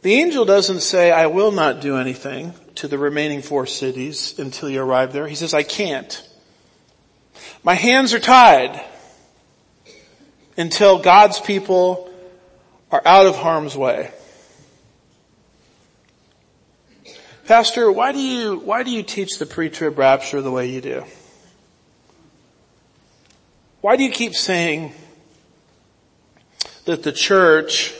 The angel doesn't say, I will not do anything to the remaining four cities until you arrive there. He says, I can't. My hands are tied until God's people are out of harm's way. Pastor, why do you, why do you teach the pre-trib rapture the way you do? Why do you keep saying that the church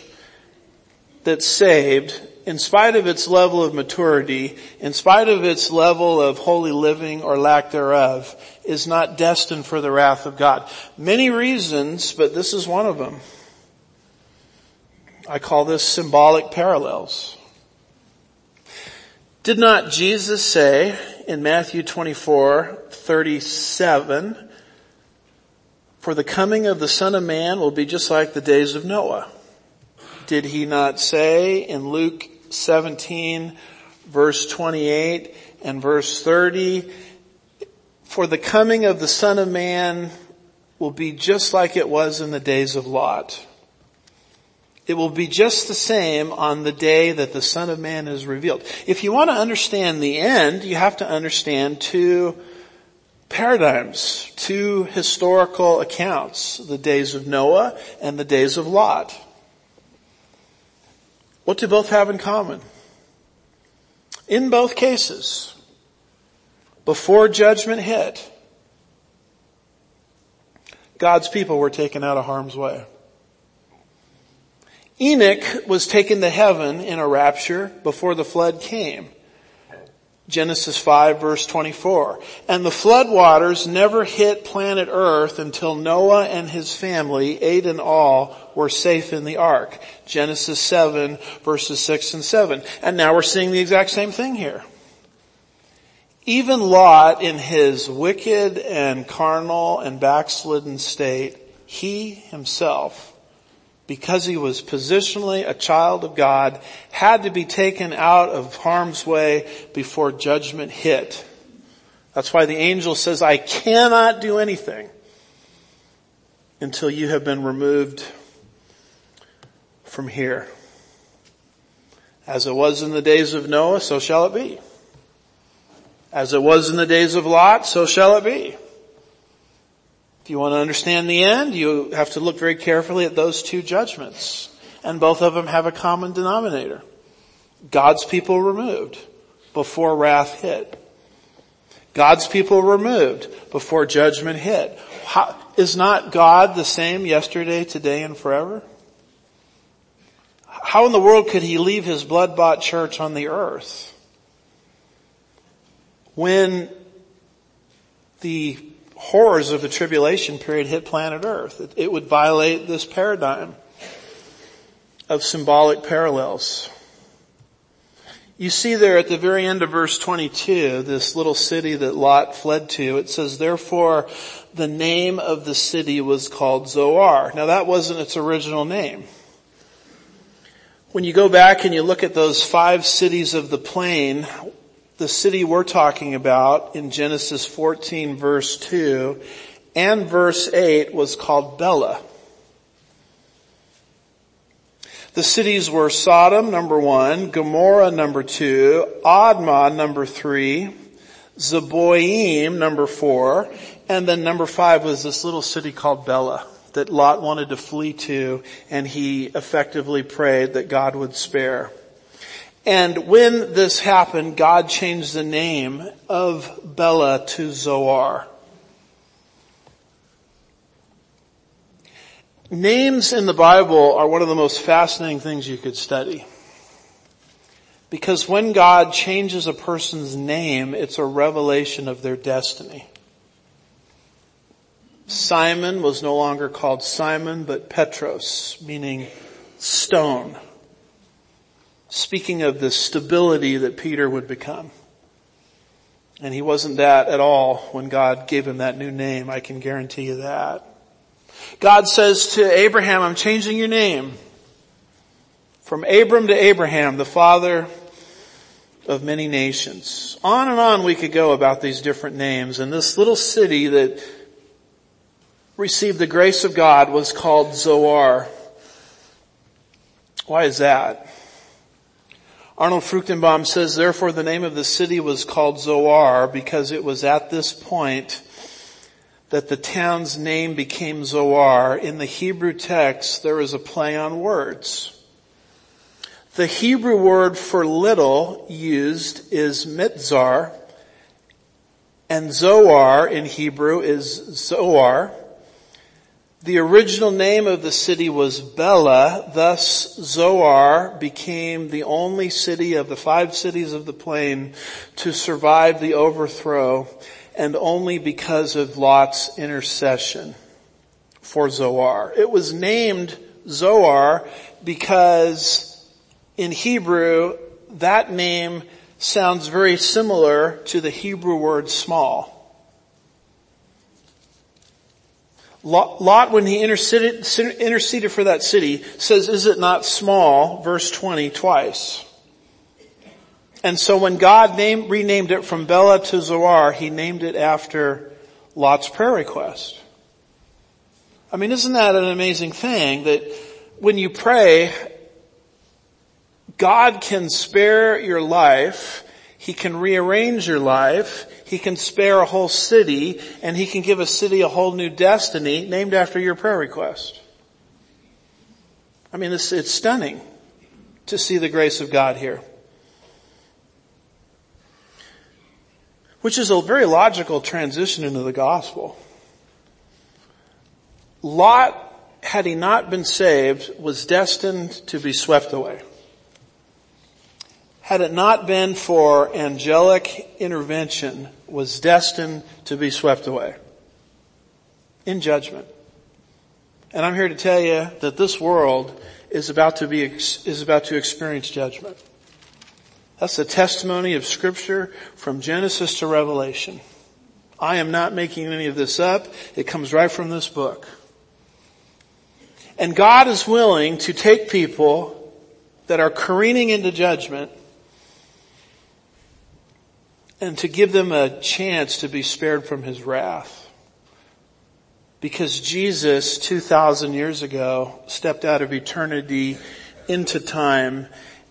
that's saved, in spite of its level of maturity, in spite of its level of holy living or lack thereof, is not destined for the wrath of God? Many reasons, but this is one of them. I call this symbolic parallels. Did not Jesus say in Matthew twenty-four thirty-seven, for the coming of the Son of Man will be just like the days of Noah? Did he not say in Luke seventeen, verse twenty-eight and verse thirty, for the coming of the Son of Man will be just like it was in the days of Lot. It will be just the same on the day that the Son of Man is revealed. If you want to understand the end, you have to understand two paradigms, two historical accounts, the days of Noah and the days of Lot. What do both have in common? In both cases, before judgment hit, God's people were taken out of harm's way. Enoch was taken to heaven in a rapture before the flood came. Genesis five verse twenty-four. And the flood waters never hit planet Earth until Noah and his family, eight in all, were safe in the ark. Genesis seven verses six and seven. And now we're seeing the exact same thing here. Even Lot, in his wicked and carnal and backslidden state, he himself, because he was positionally a child of God, had to be taken out of harm's way before judgment hit. That's why the angel says, I cannot do anything until you have been removed from here. As it was in the days of Noah, so shall it be. As it was in the days of Lot, so shall it be. If you want to understand the end, you have to look very carefully at those two judgments. And both of them have a common denominator. God's people removed before wrath hit. God's people removed before judgment hit. How, is not God the same yesterday, today, and forever? How in the world could he leave his blood-bought church on the earth when the horrors of the tribulation period hit planet Earth? It, it would violate this paradigm of symbolic parallels. You see there at the very end of verse twenty-two, this little city that Lot fled to, it says, therefore, the name of the city was called Zoar. Now that wasn't its original name. When you go back and you look at those five cities of the plain, the city we're talking about in Genesis fourteen verse two and verse eight was called Bela. The cities were Sodom, number one, Gomorrah, number two, Admah, number three, Zeboim, number four, and then number five was this little city called Bela that Lot wanted to flee to, and he effectively prayed that God would spare. And when this happened, God changed the name of Bela to Zoar. Names in the Bible are one of the most fascinating things you could study. Because when God changes a person's name, it's a revelation of their destiny. Simon was no longer called Simon, but Petros, meaning stone. Speaking of the stability that Peter would become. And he wasn't that at all when God gave him that new name, I can guarantee you that. God says to Abraham, I'm changing your name from Abram to Abraham, the father of many nations. On and on we could go about these different names. And this little city that received the grace of God was called Zoar. Why is that? Arnold Fruchtenbaum says, therefore the name of the city was called Zoar because it was at this point that the town's name became Zoar. In the Hebrew text, there is a play on words. The Hebrew word for little used is mitzar, and Zoar in Hebrew is Zoar. The original name of the city was Bela, thus Zoar became the only city of the five cities of the plain to survive the overthrow, and only because of Lot's intercession for Zoar. It was named Zoar because in Hebrew, that name sounds very similar to the Hebrew word small. Lot, when he interceded, interceded for that city, says, is it not small, verse twenty, twice. And so when God named, renamed it from Bela to Zoar, he named it after Lot's prayer request. I mean, isn't that an amazing thing that when you pray, God can spare your life, he can rearrange your life, he can spare a whole city, and he can give a city a whole new destiny named after your prayer request. I mean, it's, it's stunning to see the grace of God here. Which is a very logical transition into the gospel. Lot, had he not been saved, was destined to be swept away. Had it not been for angelic intervention, was destined to be swept away in judgment. And I'm here to tell you that this world is about to be, is about to experience judgment. That's the testimony of Scripture from Genesis to Revelation. I am not making any of this up. It comes right from this book. And God is willing to take people that are careening into judgment and to give them a chance to be spared from his wrath. Because Jesus, two thousand years ago, stepped out of eternity into time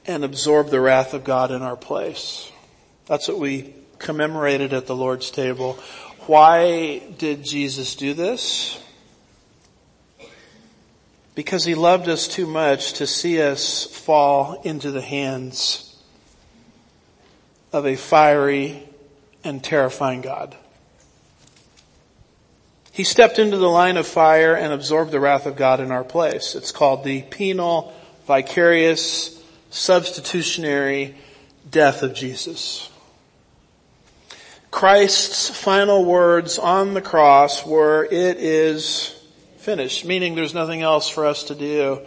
and absorbed the wrath of God in our place. That's what we commemorated at the Lord's table. Why did Jesus do this? Because he loved us too much to see us fall into the hands of a fiery and terrifying God. He stepped into the line of fire and absorbed the wrath of God in our place. It's called the penal vicarious, substitutionary death of Jesus. Christ's final words on the cross were, "It is finished," meaning there's nothing else for us to do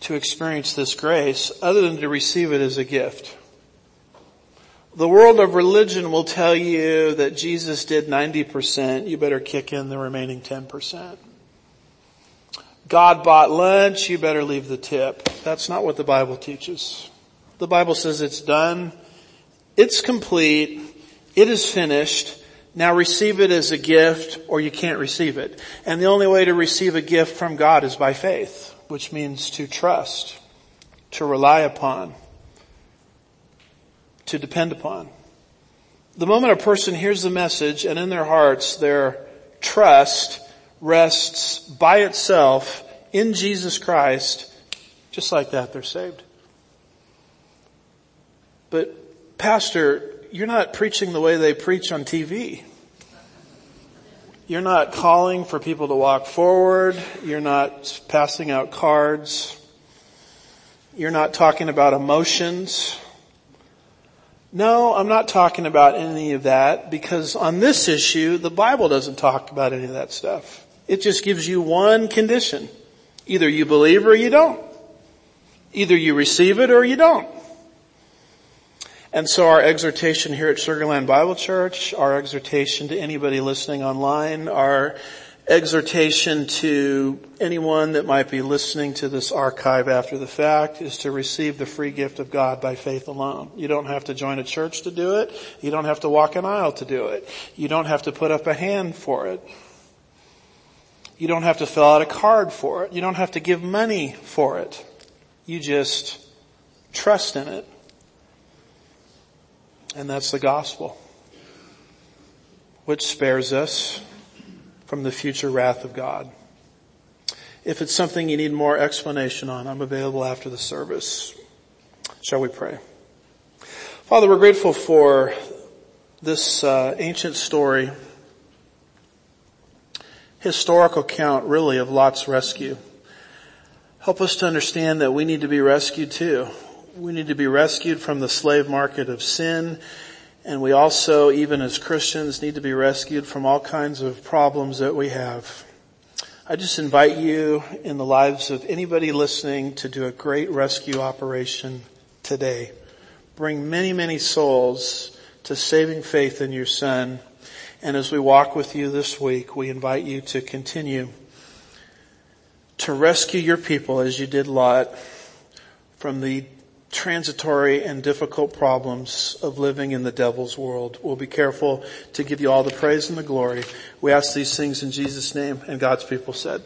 to experience this grace other than to receive it as a gift. The world of religion will tell you that Jesus did ninety percent. You better kick in the remaining ten percent. God bought lunch. You better leave the tip. That's not what the Bible teaches. The Bible says it's done. It's complete. It is finished. Now receive it as a gift or you can't receive it. And the only way to receive a gift from God is by faith, which means to trust, to rely upon, to depend upon. The moment a person hears the message and in their hearts their trust rests by itself in Jesus Christ, just like that they're saved. But Pastor, you're not preaching the way they preach on T V. You're not calling for people to walk forward. You're not passing out cards. You're not talking about emotions. No, I'm not talking about any of that, because on this issue, the Bible doesn't talk about any of that stuff. It just gives you one condition. Either you believe or you don't. Either you receive it or you don't. And so our exhortation here at Sugarland Bible Church, our exhortation to anybody listening online, our exhortation to anyone that might be listening to this archive after the fact is to receive the free gift of God by faith alone. You don't have to join a church to do it. You don't have to walk an aisle to do it. You don't have to put up a hand for it. You don't have to fill out a card for it. You don't have to give money for it. You just trust in it. And that's the gospel, which spares us from the future wrath of God. If it's something you need more explanation on, I'm available after the service. Shall we pray? Father, we're grateful for this uh, ancient story, historical account really of Lot's rescue. Help us to understand that we need to be rescued too. We need to be rescued from the slave market of sin. And we also, even as Christians, need to be rescued from all kinds of problems that we have. I just invite you in the lives of anybody listening to do a great rescue operation today. Bring many, many souls to saving faith in your Son. And as we walk with you this week, we invite you to continue to rescue your people as you did Lot from the transitory and difficult problems of living in the devil's world. We'll be careful to give you all the praise and the glory. We ask these things in Jesus' name, and God's people said.